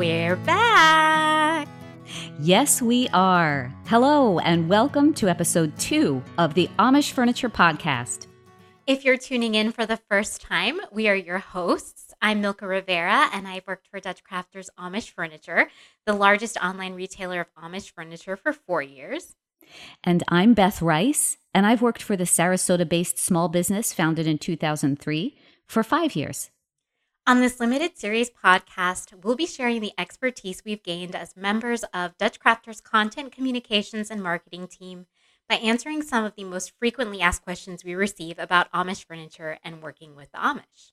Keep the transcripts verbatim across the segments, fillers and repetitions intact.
We're back! Yes, we are. Hello, and welcome to episode two of the Amish Furniture Podcast. If you're tuning in for the first time, we are your hosts. I'm Milka Rivera, and I've worked for DutchCrafters Amish Furniture, the largest online retailer of Amish furniture, for four years. And I'm Beth Rice, and I've worked for the Sarasota-based small business founded in two thousand three for five years. On this limited series podcast, we'll be sharing the expertise we've gained as members of DutchCrafters' content, communications, and marketing team by answering some of the most frequently asked questions we receive about Amish furniture and working with the Amish.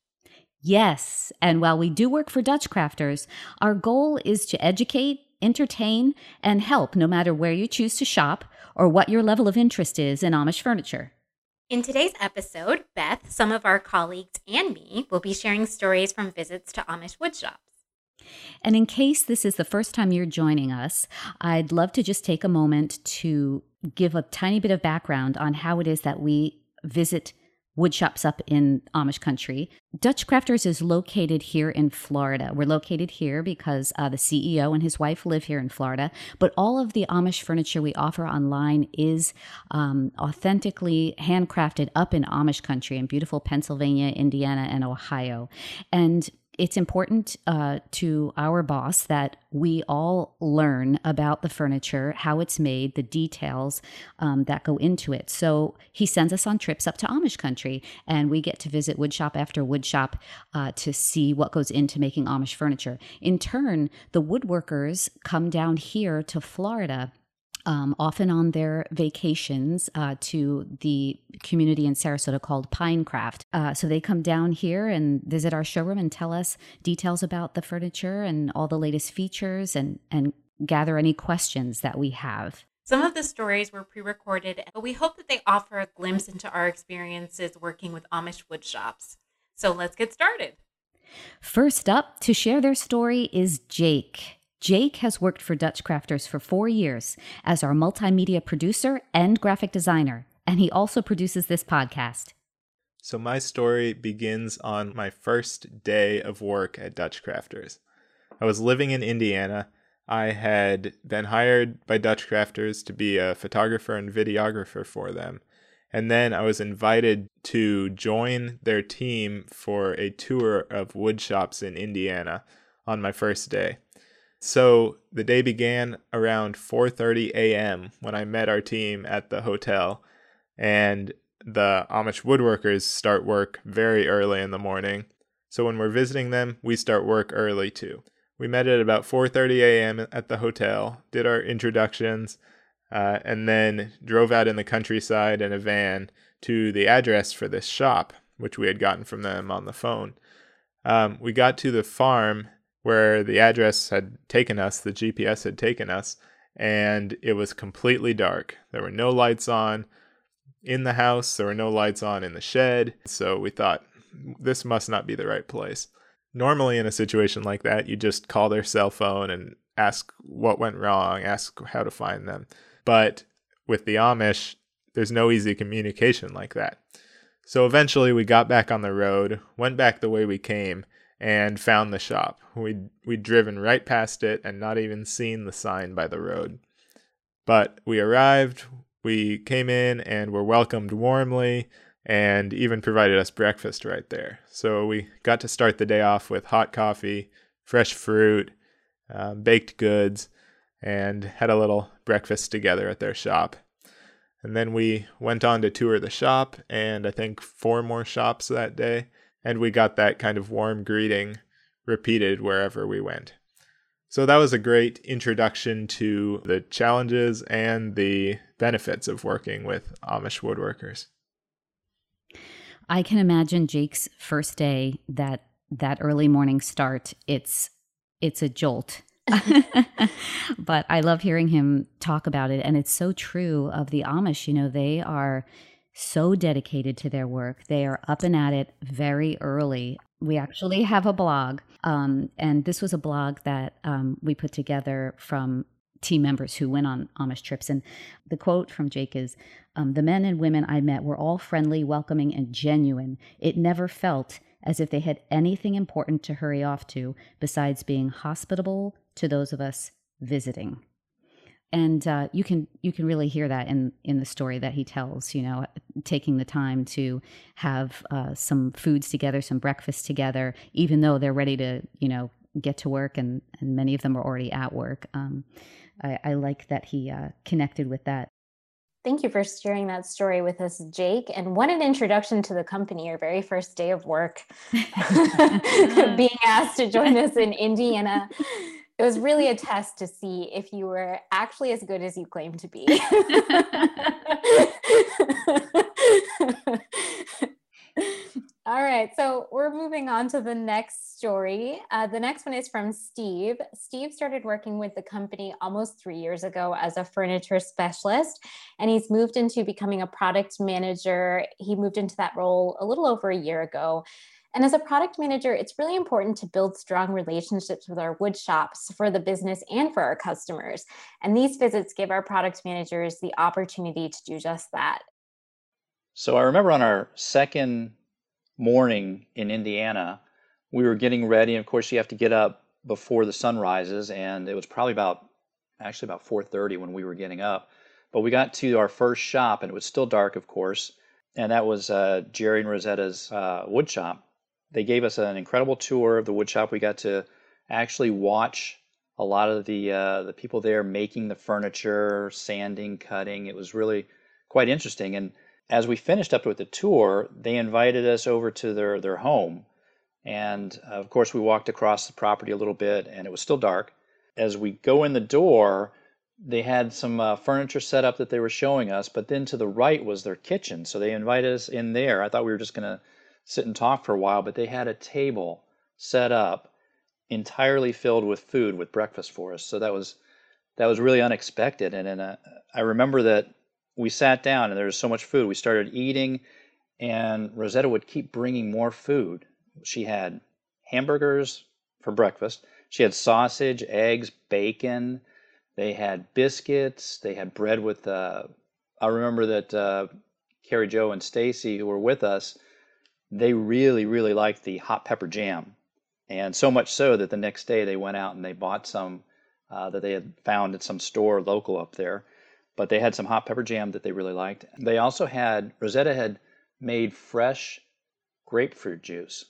Yes, and while we do work for DutchCrafters, our goal is to educate, entertain, and help no matter where you choose to shop or what your level of interest is in Amish furniture. In today's episode, Beth, some of our colleagues, and me will be sharing stories from visits to Amish woodshops. And in case this is the first time you're joining us, I'd love to just take a moment to give a tiny bit of background on how it is that we visit woodshops up in Amish country. DutchCrafters is located here in Florida. We're located here because uh, the C E O and his wife live here in Florida, but all of the Amish furniture we offer online is um, authentically handcrafted up in Amish country in beautiful Pennsylvania, Indiana, and Ohio. And it's important uh, to our boss that we all learn about the furniture, how it's made, the details um, that go into it. So he sends us on trips up to Amish country, and we get to visit woodshop after woodshop uh, to see what goes into making Amish furniture. In turn, the woodworkers come down here to Florida, Um, often on their vacations uh, to the community in Sarasota called Pinecraft. Uh, so they come down here and visit our showroom and tell us details about the furniture and all the latest features and, and gather any questions that we have. Some of the stories were pre-recorded, but we hope that they offer a glimpse into our experiences working with Amish woodshops. So let's get started. First up to share their story is Jake. Jake has worked for DutchCrafters for four years as our multimedia producer and graphic designer, and he also produces this podcast. So my story begins on my first day of work at DutchCrafters. I was living in Indiana. I had been hired by DutchCrafters to be a photographer and videographer for them, and then I was invited to join their team for a tour of woodshops in Indiana on my first day. So the day began around four thirty a.m. when I met our team at the hotel, and the Amish woodworkers start work very early in the morning. So when we're visiting them, we start work early too. We met at about four thirty a.m. at the hotel, did our introductions, uh, and then drove out in the countryside in a van to the address for this shop, which we had gotten from them on the phone. Um, we got to the farm where the address had taken us, the G P S had taken us, and it was completely dark. There were no lights on in the house. There were no lights on in the shed. So we thought, this must not be the right place. Normally in a situation like that, you just call their cell phone and ask what went wrong, ask how to find them. But with the Amish, there's no easy communication like that. So eventually we got back on the road, went back the way we came, and found the shop. We'd, we'd driven right past it and not even seen the sign by the road. But we arrived, we came in and were welcomed warmly, and even provided us breakfast right there. So we got to start the day off with hot coffee, fresh fruit, uh, baked goods, and had a little breakfast together at their shop. And then we went on to tour the shop, and I think four more shops that day. And we got that kind of warm greeting repeated wherever we went. So that was a great introduction to the challenges and the benefits of working with Amish woodworkers. I can imagine Jake's first day, that that early morning start, it's it's a jolt. But I love hearing him talk about it. And it's so true of the Amish. You know, they are so dedicated to their work. They are up and at it very early. We actually have a blog, um, and this was a blog that um, we put together from team members who went on Amish trips. And the quote from Jake is, um, "The men and women I met were all friendly, welcoming, and genuine. It never felt as if they had anything important to hurry off to besides being hospitable to those of us visiting. And uh, you can you can really hear that in, in the story that he tells, you know, taking the time to have uh, some foods together, some breakfast together, even though they're ready to, you know, get to work, and, and many of them are already at work. Um, I, I like that he uh, connected with that. Thank you for sharing that story with us, Jake. And what an introduction to the company, your very first day of work, being asked to join us in Indiana. It was really a test to see if you were actually as good as you claimed to be. All right, so we're moving on to the next story. Uh, the next one is from Steve. Steve started working with the company almost three years ago as a furniture specialist, and he's moved into becoming a product manager. He moved into that role a little over a year ago. And as a product manager, it's really important to build strong relationships with our wood shops for the business and for our customers. And these visits give our product managers the opportunity to do just that. So I remember on our second morning in Indiana, we were getting ready. And of course, you have to get up before the sun rises. And it was probably about, actually about four thirty when we were getting up. But we got to our first shop and it was still dark, of course. And that was uh, Jerry and Rosetta's uh, wood shop. They gave us an incredible tour of the woodshop. We got to actually watch a lot of the uh, the people there making the furniture, sanding, cutting. It was really quite interesting. And as we finished up with the tour, they invited us over to their, their home. And uh, of course, we walked across the property a little bit, and it was still dark. As we go in the door, they had some uh, furniture set up that they were showing us, but then to the right was their kitchen. So they invited us in there. I thought we were just going to sit and talk for a while, but they had a table set up entirely filled with food, with breakfast for us. So that was that was really unexpected. And, and uh, I remember that we sat down and there was so much food. We started eating and Rosetta would keep bringing more food. She had hamburgers for breakfast. She had sausage, eggs, bacon. They had biscuits. They had bread with, uh, I remember that uh, Carrie Jo and Stacy, who were with us, they really, really liked the hot pepper jam. And so much so that the next day they went out and they bought some uh, that they had found at some store local up there. But they had some hot pepper jam that they really liked. They also had, Rosetta had made fresh grapefruit juice.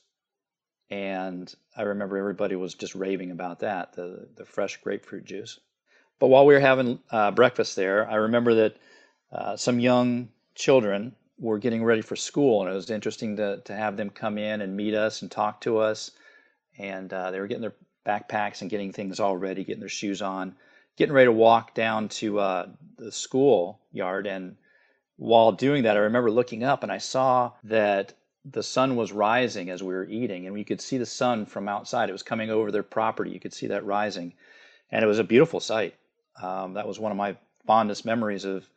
And I remember everybody was just raving about that, the, the fresh grapefruit juice. But while we were having uh, breakfast there, I remember that uh, some young children were getting ready for school, and it was interesting to, to have them come in and meet us and talk to us. And uh, they were getting their backpacks and getting things all ready, getting their shoes on, getting ready to walk down to uh, the school yard. And while doing that, I remember looking up and I saw that the sun was rising as we were eating, and we could see the sun from outside. It was coming over their property. You could see that rising, and it was a beautiful sight. Um, that was one of my fondest memories of,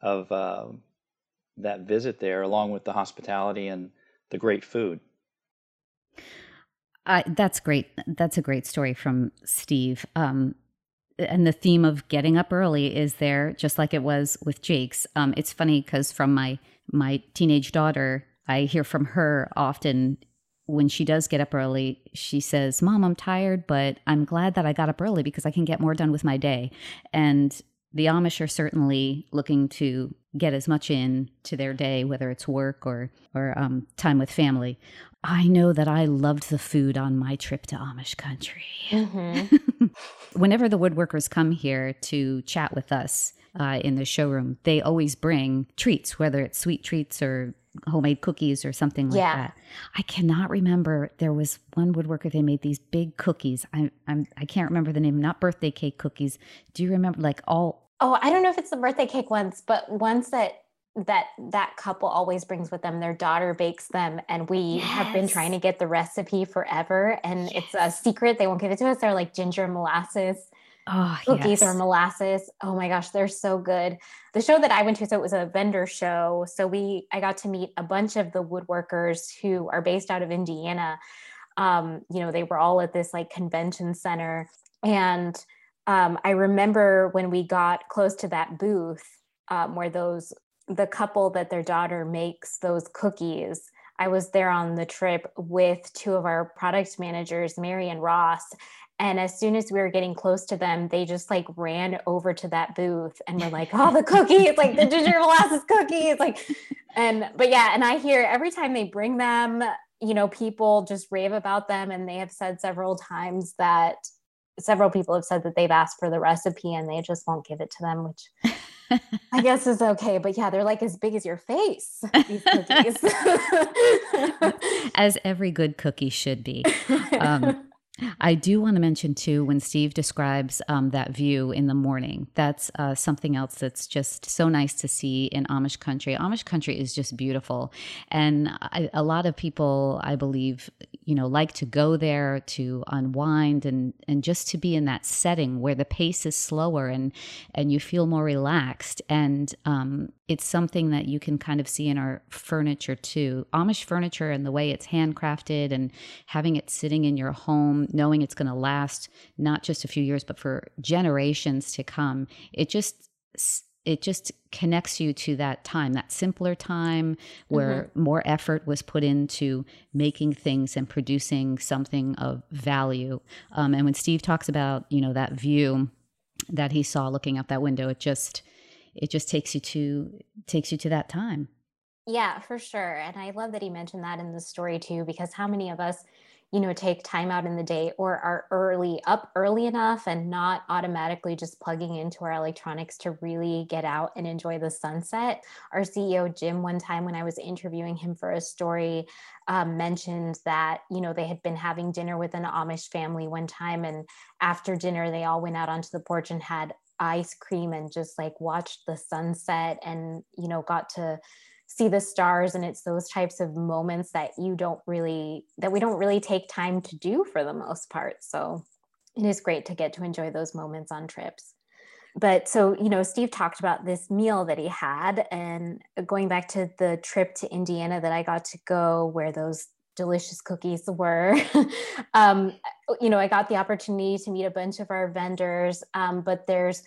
of, uh, that visit there, along with the hospitality and the great food. Uh, that's great. That's a great story from Steve. Um, and the theme of getting up early is there, just like it was with Jake's. Um, it's funny because from my, my teenage daughter, I hear from her often when she does get up early, she says, "Mom, I'm tired, but I'm glad that I got up early because I can get more done with my day." And the Amish are certainly looking to get as much in to their day, whether it's work or, or um, time with family. I know that I loved the food on my trip to Amish country. Mm-hmm. Whenever the woodworkers come here to chat with us uh, in the showroom, they always bring treats, whether it's sweet treats or homemade cookies or something like yeah. that. I cannot remember. There was one woodworker, they made these big cookies. I I'm, I can't remember the name, not birthday cake cookies. Do you remember like all? Oh, I don't know if it's the birthday cake ones, but ones that that that couple always brings with them. Their daughter bakes them, and we yes. have been trying to get the recipe forever. And yes. it's a secret. They won't give it to us. They're like ginger molasses. Oh, cookies yes. or molasses. Oh my gosh, they're so good. The show that I went to, so it was a vendor show. So we, I got to meet a bunch of the woodworkers who are based out of Indiana. Um, you know, they were all at this like convention center. And um, I remember when we got close to that booth um, where those, the couple that their daughter makes those cookies, I was there on the trip with two of our product managers, Mary and Ross. And as soon as we were getting close to them, they just like ran over to that booth and were like, oh, the cookies, like the ginger molasses cookies. Like, and, but yeah, and I hear every time they bring them, you know, people just rave about them. And they have said several times that several people have said that they've asked for the recipe and they just won't give it to them, which I guess is okay. But yeah, they're like as big as your face, these cookies. As every good cookie should be. Um, I do want to mention too, when Steve describes um, that view in the morning, that's uh, something else that's just so nice to see in Amish country. Amish country is just beautiful. And I, a lot of people, I believe, you know, like to go there to unwind and, and just to be in that setting where the pace is slower and, and you feel more relaxed. And um, it's something that you can kind of see in our furniture too. Amish furniture and the way it's handcrafted and having it sitting in your home, knowing it's going to last not just a few years, but for generations to come. It just, it just connects you to that time, that simpler time where mm-hmm. more effort was put into making things and producing something of value. Um, and when Steve talks about, you know, that view that he saw looking out that window, it just, it just takes you to, takes you to that time. Yeah, for sure. And I love that he mentioned that in the story too, because how many of us, you know, take time out in the day or are early up early enough and not automatically just plugging into our electronics to really get out and enjoy the sunset. Our C E O, Jim, one time when I was interviewing him for a story, um, mentioned that, you know, they had been having dinner with an Amish family one time. And after dinner, they all went out onto the porch and had ice cream and just like watched the sunset and, you know, got to see the stars. And it's those types of moments that you don't really, that we don't really take time to do for the most part. So it is great to get to enjoy those moments on trips. But so, you know, Steve talked about this meal that he had, and going back to the trip to Indiana that I got to go where those delicious cookies were, um, you know, I got the opportunity to meet a bunch of our vendors, um, but there's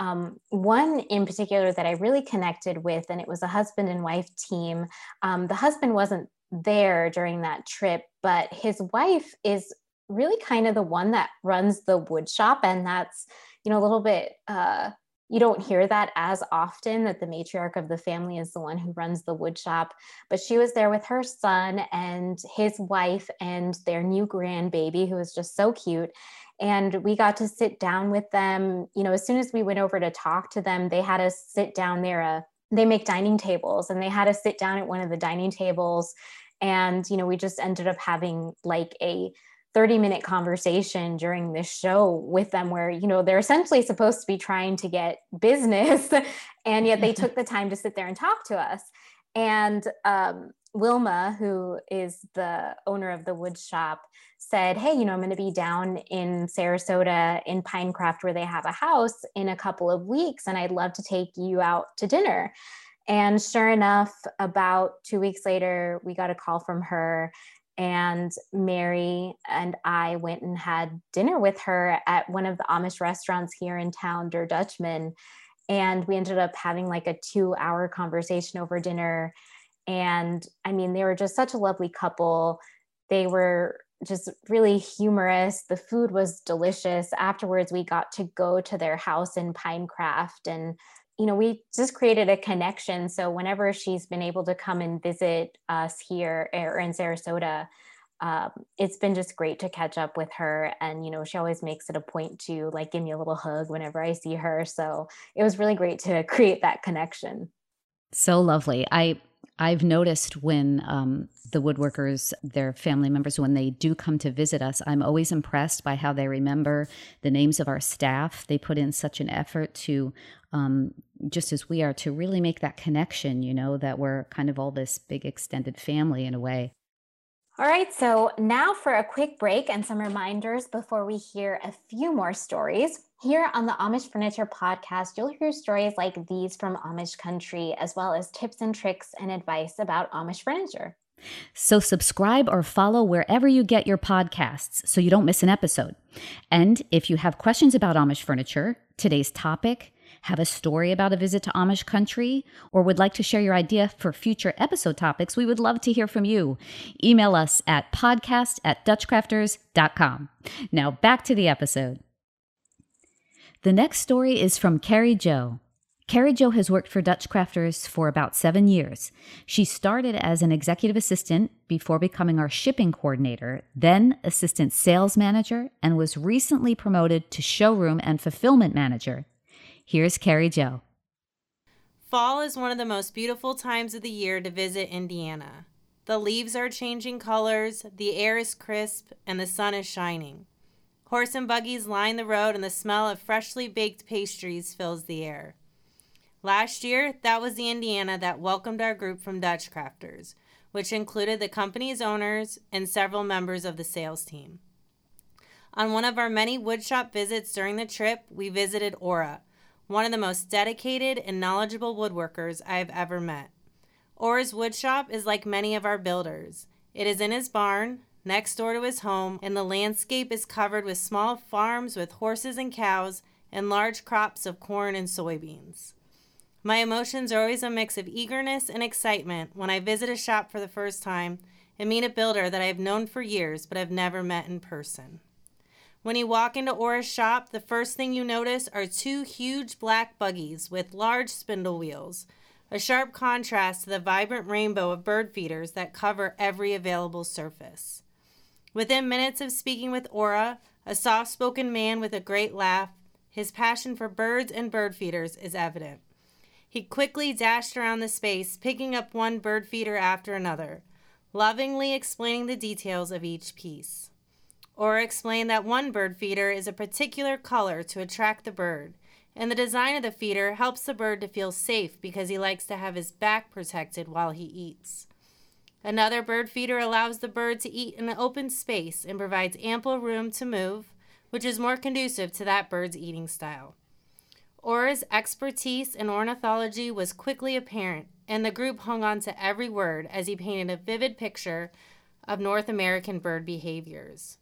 Um, one in particular that I really connected with, and it was a husband and wife team. Um, the husband wasn't there during that trip, but his wife is really kind of the one that runs the wood shop. And that's, you know, a little bit, uh, you don't hear that as often, that the matriarch of the family is the one who runs the wood shop, but she was there with her son and his wife and their new grandbaby, who was just so cute. And we got to sit down with them. You know, as soon as we went over to talk to them, they had us sit down there. Uh, they make dining tables, and they had us sit down at one of the dining tables. And, you know, we just ended up having like a thirty minute conversation during this show with them where, you know, they're essentially supposed to be trying to get business. And yet they took the time to sit there and talk to us. And, um, Wilma, who is the owner of the wood shop, said, hey, you know, I'm going to be down in Sarasota in Pinecraft where they have a house in a couple of weeks, and I'd love to take you out to dinner. And sure enough, about two weeks later, we got a call from her, and Mary and I went and had dinner with her at one of the Amish restaurants here in town, Der Dutchman. And we ended up having like a two hour conversation over dinner. And I mean, they were just such a lovely couple. They were just really humorous. The food was delicious. Afterwards, we got to go to their house in Pinecraft, and, you know, we just created a connection. So whenever she's been able to come and visit us here or in Sarasota, um, it's been just great to catch up with her. And, you know, she always makes it a point to like give me a little hug whenever I see her. So it was really great to create that connection. So lovely. I I've noticed when um, the woodworkers, their family members, when they do come to visit us, I'm always impressed by how they remember the names of our staff. They put in such an effort to, um, just as we are, to really make that connection, you know, that we're kind of all this big extended family in a way. All right, so now for a quick break and some reminders before we hear a few more stories. Here on the Amish Furniture Podcast, you'll hear stories like these from Amish country, as well as tips and tricks and advice about Amish furniture. So subscribe or follow wherever you get your podcasts so you don't miss an episode. And if you have questions about Amish furniture, today's topic, have a story about a visit to Amish country, or would like to share your idea for future episode topics, we would love to hear from you. Email us at podcast at Dutch Crafters dot com. Now back to the episode. The next story is from Carrie Jo. Carrie Jo has worked for Dutch Crafters for about seven years. She started as an executive assistant before becoming our shipping coordinator, then assistant sales manager, and was recently promoted to showroom and fulfillment manager. Here's Carrie Jo. Fall is one of the most beautiful times of the year to visit Indiana. The leaves are changing colors, the air is crisp, and the sun is shining. Horse and buggies line the road, and the smell of freshly baked pastries fills the air. Last year, that was the Indiana that welcomed our group from Dutch Crafters, which included the company's owners and several members of the sales team. On one of our many woodshop visits during the trip, we visited Ora, one of the most dedicated and knowledgeable woodworkers I have ever met. Ora's woodshop is like many of our builders. It is in his barn, next door to his home, and the landscape is covered with small farms with horses and cows and large crops of corn and soybeans. My emotions are always a mix of eagerness and excitement when I visit a shop for the first time and meet a builder that I have known for years but have never met in person. When you walk into Ora's shop, the first thing you notice are two huge black buggies with large spindle wheels, a sharp contrast to the vibrant rainbow of bird feeders that cover every available surface. Within minutes of speaking with Ora, a soft-spoken man with a great laugh, his passion for birds and bird feeders is evident. He quickly dashed around the space, picking up one bird feeder after another, lovingly explaining the details of each piece. Ora explained that one bird feeder is a particular color to attract the bird, and the design of the feeder helps the bird to feel safe because he likes to have his back protected while he eats. Another bird feeder allows the bird to eat in an open space and provides ample room to move, which is more conducive to that bird's eating style. Ora's expertise in ornithology was quickly apparent, and the group hung on to every word as he painted a vivid picture of North American bird behaviors.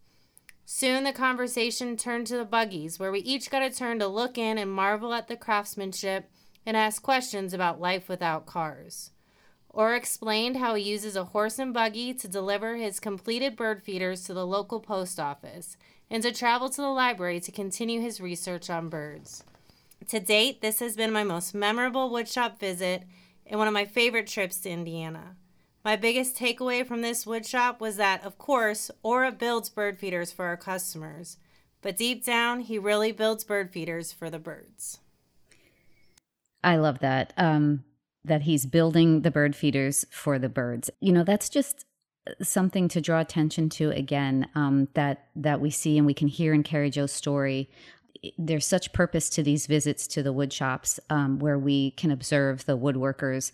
Soon the conversation turned to the buggies, where we each got a turn to look in and marvel at the craftsmanship and ask questions about life without cars. Ora explained how he uses a horse and buggy to deliver his completed bird feeders to the local post office and to travel to the library to continue his research on birds. To date, this has been my most memorable woodshop visit and one of my favorite trips to Indiana. My biggest takeaway from this woodshop was that, of course, Ora builds bird feeders for our customers, but deep down, he really builds bird feeders for the birds. I love that, um, that he's building the bird feeders for the birds. You know, that's just something to draw attention to again, um, that, that we see and we can hear in Carrie Jo's story. There's such purpose to these visits to the wood shops, um, where we can observe the woodworkers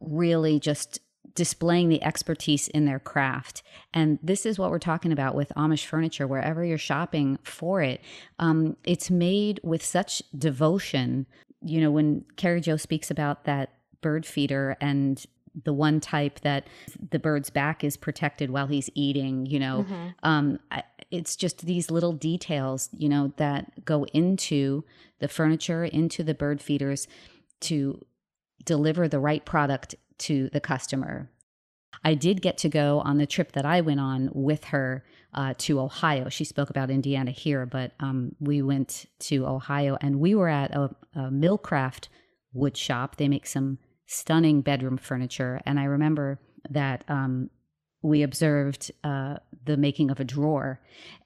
really just displaying the expertise in their craft. And this is what we're talking about with Amish furniture. Wherever you're shopping for it, um, it's made with such devotion. You know, when Carrie Jo speaks about that bird feeder and the one type that the bird's back is protected while he's eating, you know, mm-hmm. um, I, it's just these little details, you know, that go into the furniture, into the bird feeders to deliver the right product to the customer. I did get to go on the trip that I went on with her uh, to Ohio. She spoke about Indiana here, but um, we went to Ohio and we were at a, a Millcraft wood shop. They make some stunning bedroom furniture. And I remember that um, we observed uh, the making of a drawer,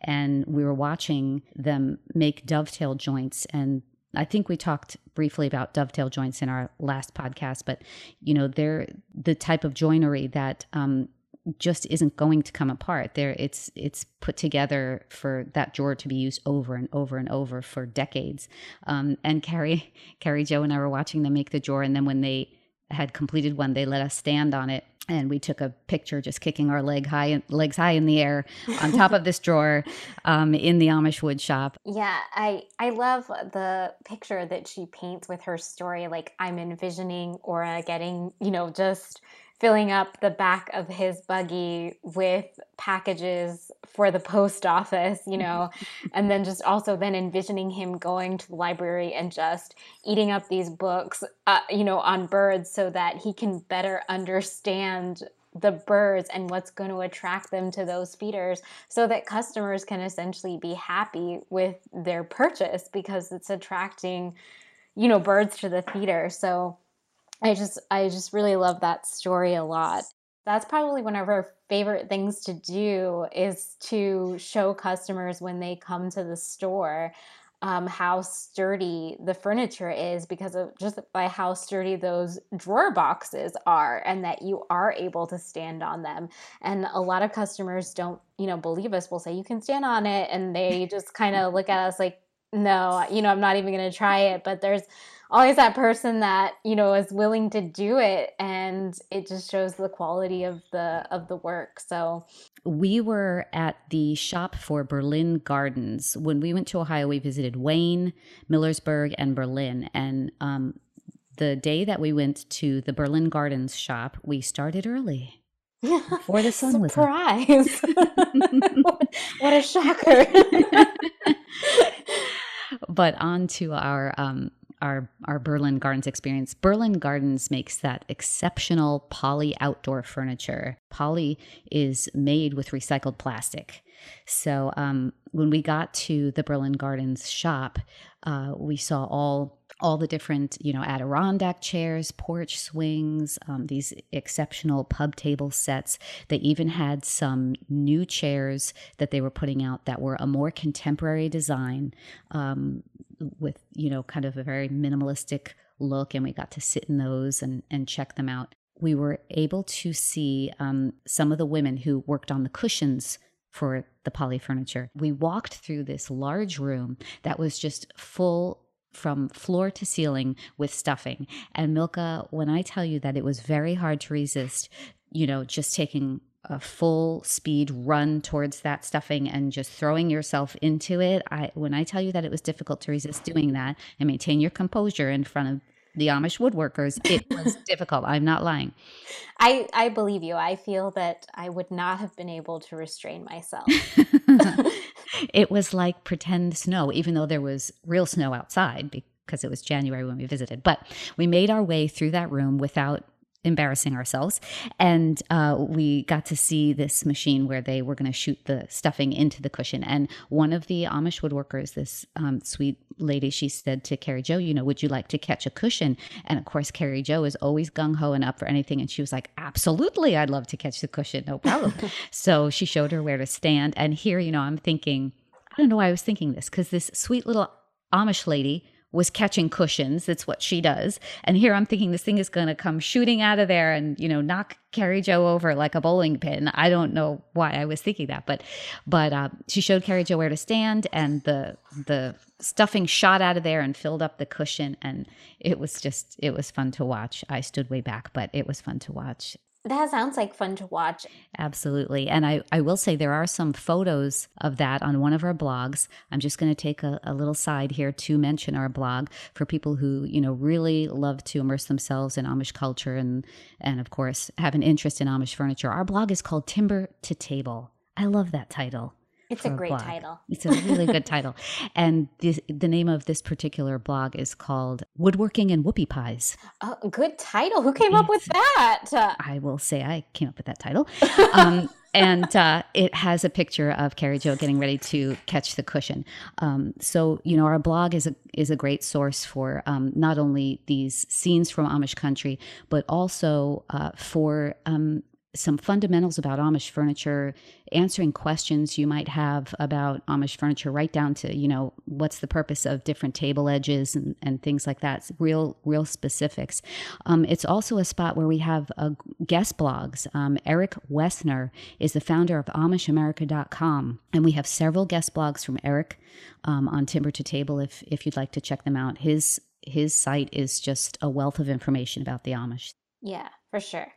and we were watching them make dovetail joints. And I think we talked briefly about dovetail joints in our last podcast, but you know, they're the type of joinery that um, just isn't going to come apart. There, it's it's put together for that drawer to be used over and over and over for decades. Um, and Carrie, Carrie Jo and I were watching them make the drawer, and then when they had completed one, they let us stand on it. And we took a picture just kicking our leg high, legs high in the air on top of this drawer um, in the Amish wood shop. Yeah, I, I love the picture that she paints with her story. Like, I'm envisioning Ora getting, you know, just filling up the back of his buggy with packages for the post office, you know, and then just also then envisioning him going to the library and just eating up these books, uh, you know, on birds so that he can better understand the birds and what's going to attract them to those feeders so that customers can essentially be happy with their purchase because it's attracting, you know, birds to the feeder. So I just, I just really love that story a lot. That's probably one of our favorite things to do is to show customers when they come to the store Um, how sturdy the furniture is because of just by how sturdy those drawer boxes are and that you are able to stand on them. And a lot of customers don't, you know, believe us. We'll say you can stand on it. And they just kind of look at us like, no, you know, I'm not even going to try it. But there's always that person that, you know, is willing to do it. And it just shows the quality of the of the work. So we were at the shop for Berlin Gardens. When we went to Ohio, we visited Wayne, Millersburg, and Berlin. And um, the day that we went to the Berlin Gardens shop, we started early. Before the sun was up. Surprise! what, what a shocker. But on to our... Um, Our, our Berlin Gardens experience. Berlin Gardens makes that exceptional poly outdoor furniture. Poly is made with recycled plastic. So um, when we got to the Berlin Gardens shop, uh, we saw all all the different, you know, Adirondack chairs, porch swings, um, these exceptional pub table sets. They even had some new chairs that they were putting out that were a more contemporary design um, with, you know, kind of a very minimalistic look. And we got to sit in those and, and check them out. We were able to see um, some of the women who worked on the cushions for the poly furniture. We walked through this large room that was just full from floor to ceiling with stuffing. And Milka, when I tell you that it was very hard to resist, you know, just taking a full speed run towards that stuffing and just throwing yourself into it. I, when I tell you that it was difficult to resist doing that and maintain your composure in front of the Amish woodworkers, it was difficult. I'm not lying. I, I believe you. I feel that I would not have been able to restrain myself. It was like pretend snow, even though there was real snow outside because it was January when we visited. But we made our way through that room without embarrassing ourselves. And uh, we got to see this machine where they were going to shoot the stuffing into the cushion. And one of the Amish woodworkers, this um, sweet lady, she said to Carrie Jo, you know, would you like to catch a cushion? And of course, Carrie Jo is always gung-ho and up for anything. And she was like, absolutely, I'd love to catch the cushion. No problem. So she showed her where to stand. And here, you know, I'm thinking, I don't know why I was thinking this, because this sweet little Amish lady was catching cushions. That's what she does. And here I'm thinking this thing is going to come shooting out of there and, you know, knock Carrie Jo over like a bowling pin. I don't know why I was thinking that, but but uh, she showed Carrie Jo where to stand, and the the stuffing shot out of there and filled up the cushion. And it was just, it was fun to watch. I stood way back, but it was fun to watch. That sounds like fun to watch. Absolutely. And I, I will say there are some photos of that on one of our blogs. I'm just going to take a, a little side here to mention our blog for people who, you know, really love to immerse themselves in Amish culture and, and of course, have an interest in Amish furniture. Our blog is called Timber to Table. I love that title. It's a great blog. title. It's a really good title. And this, the name of this particular blog is called Woodworking and Whoopie Pies. Oh, good title. Who came it's, up with that? I will say I came up with that title. Um, and uh, it has a picture of Carrie Jo getting ready to catch the cushion. Um, so, you know, our blog is a, is a great source for um, not only these scenes from Amish country, but also uh, for um some fundamentals about Amish furniture, answering questions you might have about Amish furniture, right down to, you know, what's the purpose of different table edges and, and things like that. It's real, real specifics. Um, it's also a spot where we have uh, guest blogs. Um, Erik Wesner is the founder of Amish America dot com, and we have several guest blogs from Erik um, on Timber to Table if if you'd like to check them out. His his site is just a wealth of information about the Amish. Yeah, for sure.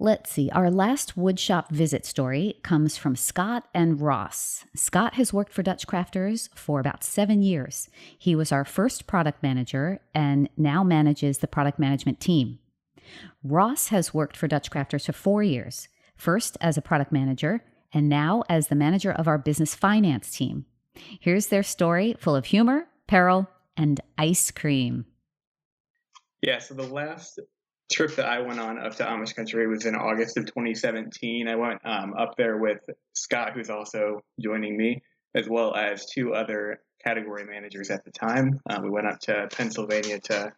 Let's see. Our last woodshop visit story comes from Scott and Ross. Scott has worked for DutchCrafters for about seven years. He was our first product manager and now manages the product management team. Ross has worked for DutchCrafters for four years, first as a product manager and now as the manager of our business finance team. Here's their story, full of humor, peril, and ice cream. Yeah, so the last trip that I went on up to Amish country was in August of twenty seventeen. I went um, up there with Scott, who's also joining me, as well as two other category managers at the time. Uh, we went up to Pennsylvania to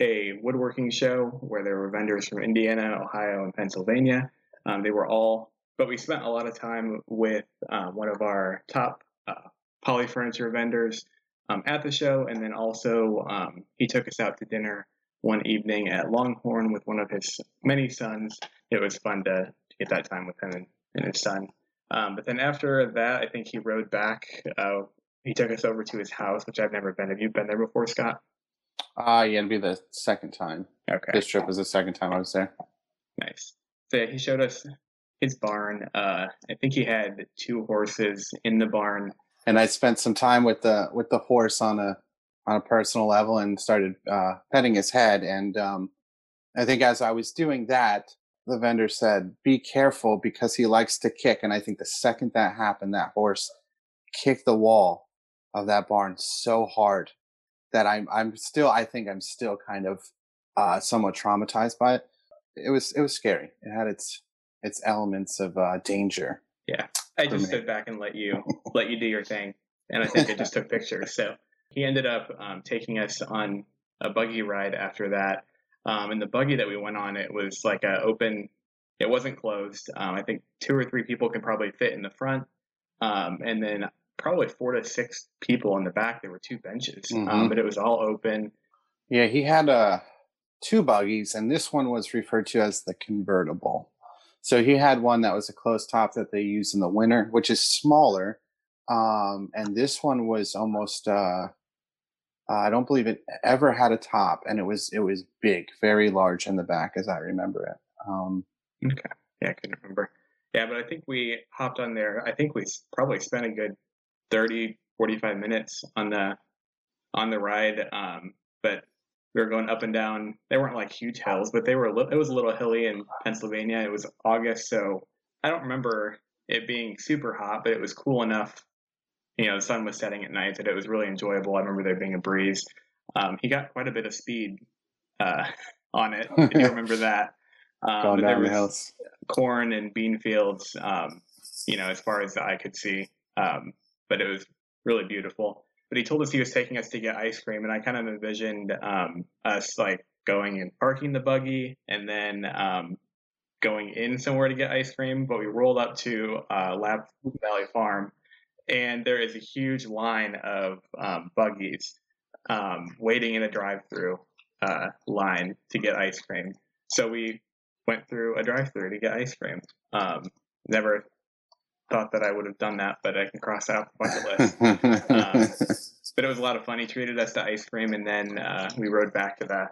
a woodworking show where there were vendors from Indiana, Ohio, and Pennsylvania. Um, they were all, but we spent a lot of time with uh, one of our top uh, poly furniture vendors um, at the show. And then also um, he took us out to dinner one evening at Longhorn with one of his many sons. It was fun to, to get that time with him and, and his son. Um, but then after that, I think he rode back. Uh, he took us over to his house, which I've never been. Have you been there before, Scott? Ah, uh, yeah, it'd be the second time. Okay. This trip was the second time I was there. Nice. So yeah, he showed us his barn. Uh, I think he had two horses in the barn. And I spent some time with the with the horse on a on a personal level and started uh, petting his head. And um, I think as I was doing that, the vendor said, "Be careful because he likes to kick." And I think the second that happened, that horse kicked the wall of that barn so hard that I'm I'm still I think I'm still kind of uh, somewhat traumatized by it. It was it was scary. It had its its elements of uh, danger. Yeah, I just stood back and let you let you do your thing, and I think I just took pictures. So he ended up um, taking us on a buggy ride after that. Um, and the buggy that we went on, it was like a open, it wasn't closed. Um, I think two or three people can probably fit in the front. Um, and then probably four to six people in the back. There were two benches, mm-hmm. um, but it was all open. Yeah, he had uh, two buggies, and this one was referred to as the convertible. So he had one that was a closed top that they use in the winter, which is smaller. Um, and this one was almost... Uh, Uh, I don't believe it ever had a top, and it was it was big, very large in the back, as I remember it. Um, okay, yeah, I couldn't remember. Yeah, but I think we hopped on there. I think we probably spent a good thirty, forty-five minutes on the on the ride. Um, but we were going up and down. They weren't like huge hills, but they were. A li- it was a little hilly in Pennsylvania. It was August, so I don't remember it being super hot, but it was cool enough. You know, the sun was setting at night that it was really enjoyable. I remember there being a breeze. Um, he got quite a bit of speed uh, on it. If you remember that. Um, Going down there was the hills. Corn and bean fields, um, you know, as far as the eye could see. Um, but it was really beautiful. But he told us he was taking us to get ice cream. And I kind of envisioned um, us like going and parking the buggy and then um, going in somewhere to get ice cream. But we rolled up to uh, Lab Valley Farm. And there is a huge line of um, buggies um, waiting in a drive-through uh, line to get ice cream. So we went through a drive-through to get ice cream. Um, never thought that I would have done that, but I can cross out the bucket list. um, but it was a lot of fun. He treated us to ice cream, and then uh, we rode back to the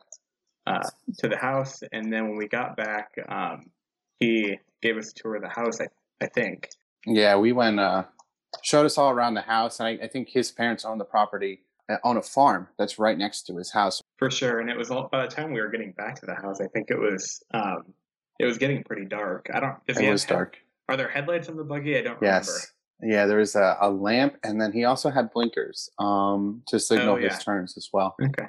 uh, to the house. And then when we got back, um, he gave us a tour of the house. I I think. Yeah, we went. Uh... Showed us all around the house, and I, I think his parents own the property, uh, own a farm that's right next to his house. For sure, and it was all, by the time we were getting back to the house, I think it was um, it was getting pretty dark. I don't. It was head, dark. Are there headlights on the buggy? I don't yes. remember. Yes, yeah, there was a, a lamp, and then he also had blinkers um, to signal oh, yeah. his turns as well. Okay,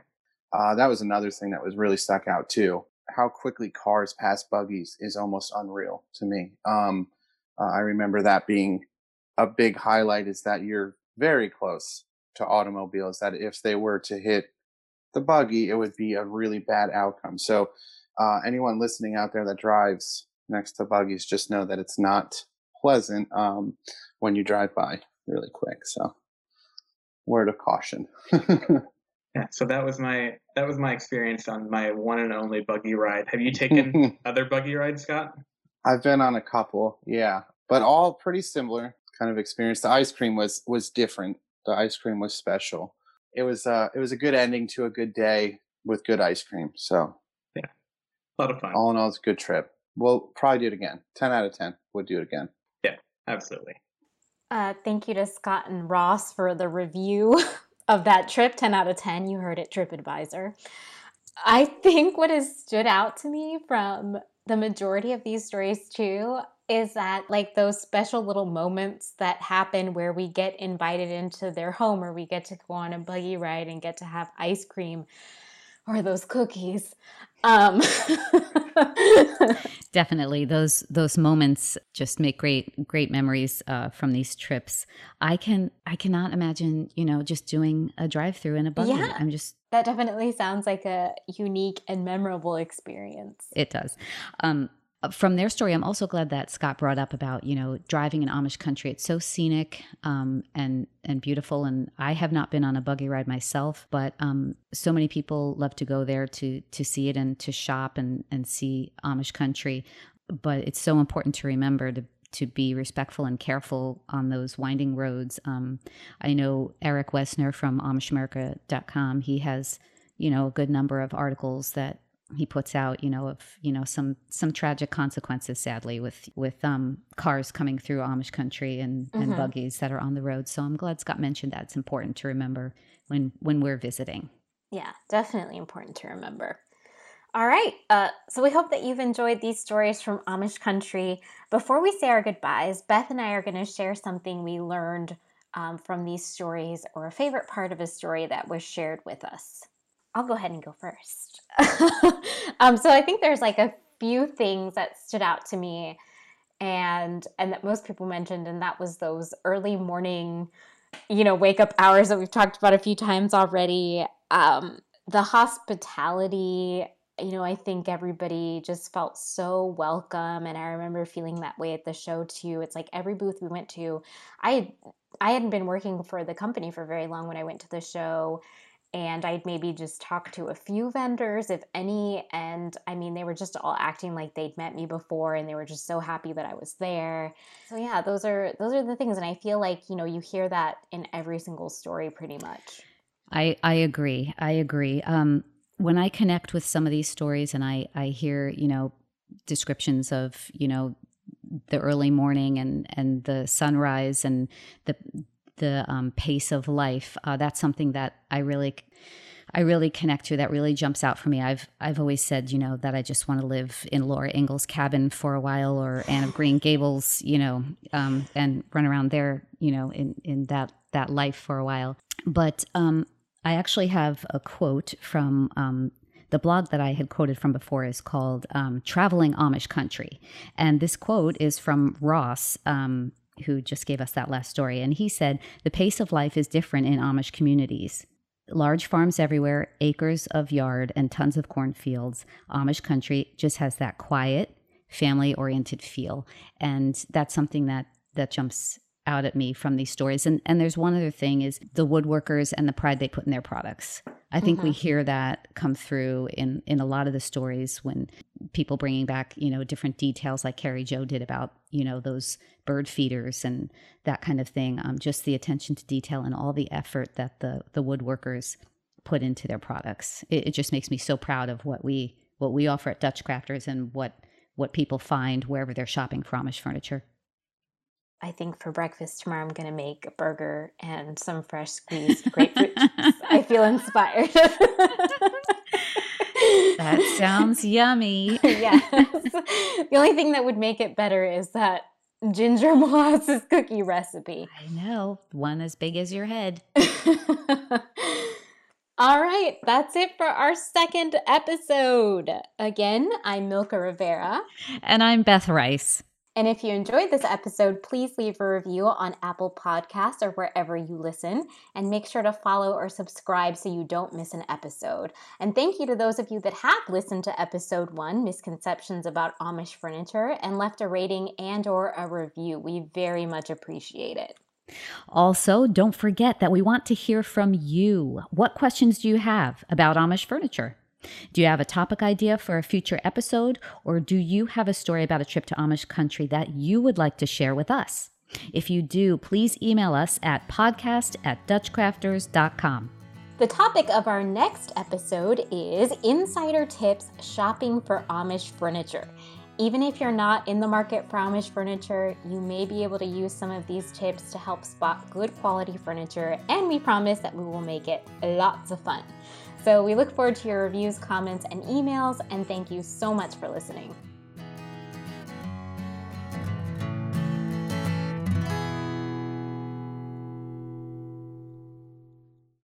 uh, that was another thing that was really stuck out too. How quickly cars pass buggies is almost unreal to me. Um, uh, I remember that being. A big highlight is that you're very close to automobiles, that if they were to hit the buggy, it would be a really bad outcome. So uh, anyone listening out there that drives next to buggies, just know that it's not pleasant um, when you drive by really quick. So word of caution. Yeah, so that was my that was my experience on my one and only buggy ride. Have you taken other buggy rides, Scott? I've been on a couple, yeah, but all pretty similar. Kind of experience. The ice cream was was different. The ice cream was special. It was uh it was a good ending to a good day with good ice cream. So yeah, a lot of fun. All in all, it's a good trip. We'll probably do it again. Ten out of ten. We'll do it again. Yeah, absolutely. Uh, thank you to Scott and Ross for the review of that trip. Ten out of ten. You heard it, TripAdvisor. I think what has stood out to me from the majority of these stories too is that like those special little moments that happen where we get invited into their home or we get to go on a buggy ride and get to have ice cream or those cookies. Um. Definitely. Those those moments just make great, great memories uh, from these trips. I can I cannot imagine, you know, just doing a drive-through in a buggy. Yeah. I'm just That definitely sounds like a unique and memorable experience. It does. Um, from their story, I'm also glad that Scott brought up about, you know, driving in Amish country. It's so scenic um, and and beautiful. And I have not been on a buggy ride myself, but um, so many people love to go there to to see it and to shop and, and see Amish country. But it's so important to remember to to be respectful and careful on those winding roads. Um, I know Erik Wesner from Amish America dot com, he has, you know, a good number of articles that he puts out, you know, of, you know, some, some tragic consequences, sadly, with, with, um, cars coming through Amish country and, mm-hmm. and buggies that are on the road. So I'm glad Scott mentioned that. It's important to remember when, when we're visiting. Yeah, definitely important to remember. All right. Uh, so we hope that you've enjoyed these stories from Amish country. Before we say our goodbyes, Beth and I are going to share something we learned um, from these stories or a favorite part of a story that was shared with us. I'll go ahead and go first. um, so I think there's like a few things that stood out to me and and that most people mentioned, and that was those early morning, you know, wake up hours that we've talked about a few times already. Um, the hospitality, you know, I think everybody just felt so welcome, and I remember feeling that way at the show too. It's like every booth we went to, I, I hadn't been working for the company for very long when I went to the show, and I'd maybe just talked to a few vendors, if any, and I mean, they were just all acting like they'd met me before, and they were just so happy that I was there. So yeah, those are those are the things, and I feel like, you know, you hear that in every single story pretty much. I, I agree. I agree. Um, when I connect with some of these stories and I, I hear, you know, descriptions of, you know, the early morning and, and the sunrise and the the um, pace of life. Uh, that's something that I really, I really connect to. That really jumps out for me. I've, I've always said, you know, that I just want to live in Laura Ingalls' cabin for a while, or Anne of Green Gables, you know, um, and run around there, you know, in, in that, that life for a while. But um, I actually have a quote from um, the blog that I had quoted from before is called um, Traveling Amish Country. And this quote is from Ross, um, who just gave us that last story. And he said, the pace of life is different in Amish communities. Large farms everywhere, acres of yard and tons of cornfields. Amish country just has that quiet, family-oriented feel. And that's something that, that jumps out at me from these stories. And, and there's one other thing is the woodworkers and the pride they put in their products. I think mm-hmm. we hear that come through in, in a lot of the stories when people bringing back, you know, different details like Carrie Jo did about, you know, those bird feeders and that kind of thing. Um, just the attention to detail and all the effort that the, the woodworkers put into their products. It, it just makes me so proud of what we what we offer at DutchCrafters and what, what people find wherever they're shopping for Amish furniture. I think for breakfast tomorrow, I'm going to make a burger and some fresh squeezed grapefruit juice. I feel inspired. That sounds yummy. Yes. The only thing that would make it better is that ginger molasses cookie recipe. I know. One as big as your head. All right. That's it for our second episode. Again, I'm Milka Rivera. And I'm Beth Rice. And if you enjoyed this episode, please leave a review on Apple Podcasts or wherever you listen. And make sure to follow or subscribe so you don't miss an episode. And thank you to those of you that have listened to episode one, Misconceptions About Amish Furniture, and left a rating and or a review. We very much appreciate it. Also, don't forget that we want to hear from you. What questions do you have about Amish furniture? Do you have a topic idea for a future episode, or do you have a story about a trip to Amish country that you would like to share with us? If you do, please email us at podcast at dutchcrafters dot com. The topic of our next episode is Insider Tips Shopping for Amish Furniture. Even if you're not in the market for Amish furniture, you may be able to use some of these tips to help spot good quality furniture, and we promise that we will make it lots of fun. So we look forward to your reviews, comments, and emails, and thank you so much for listening.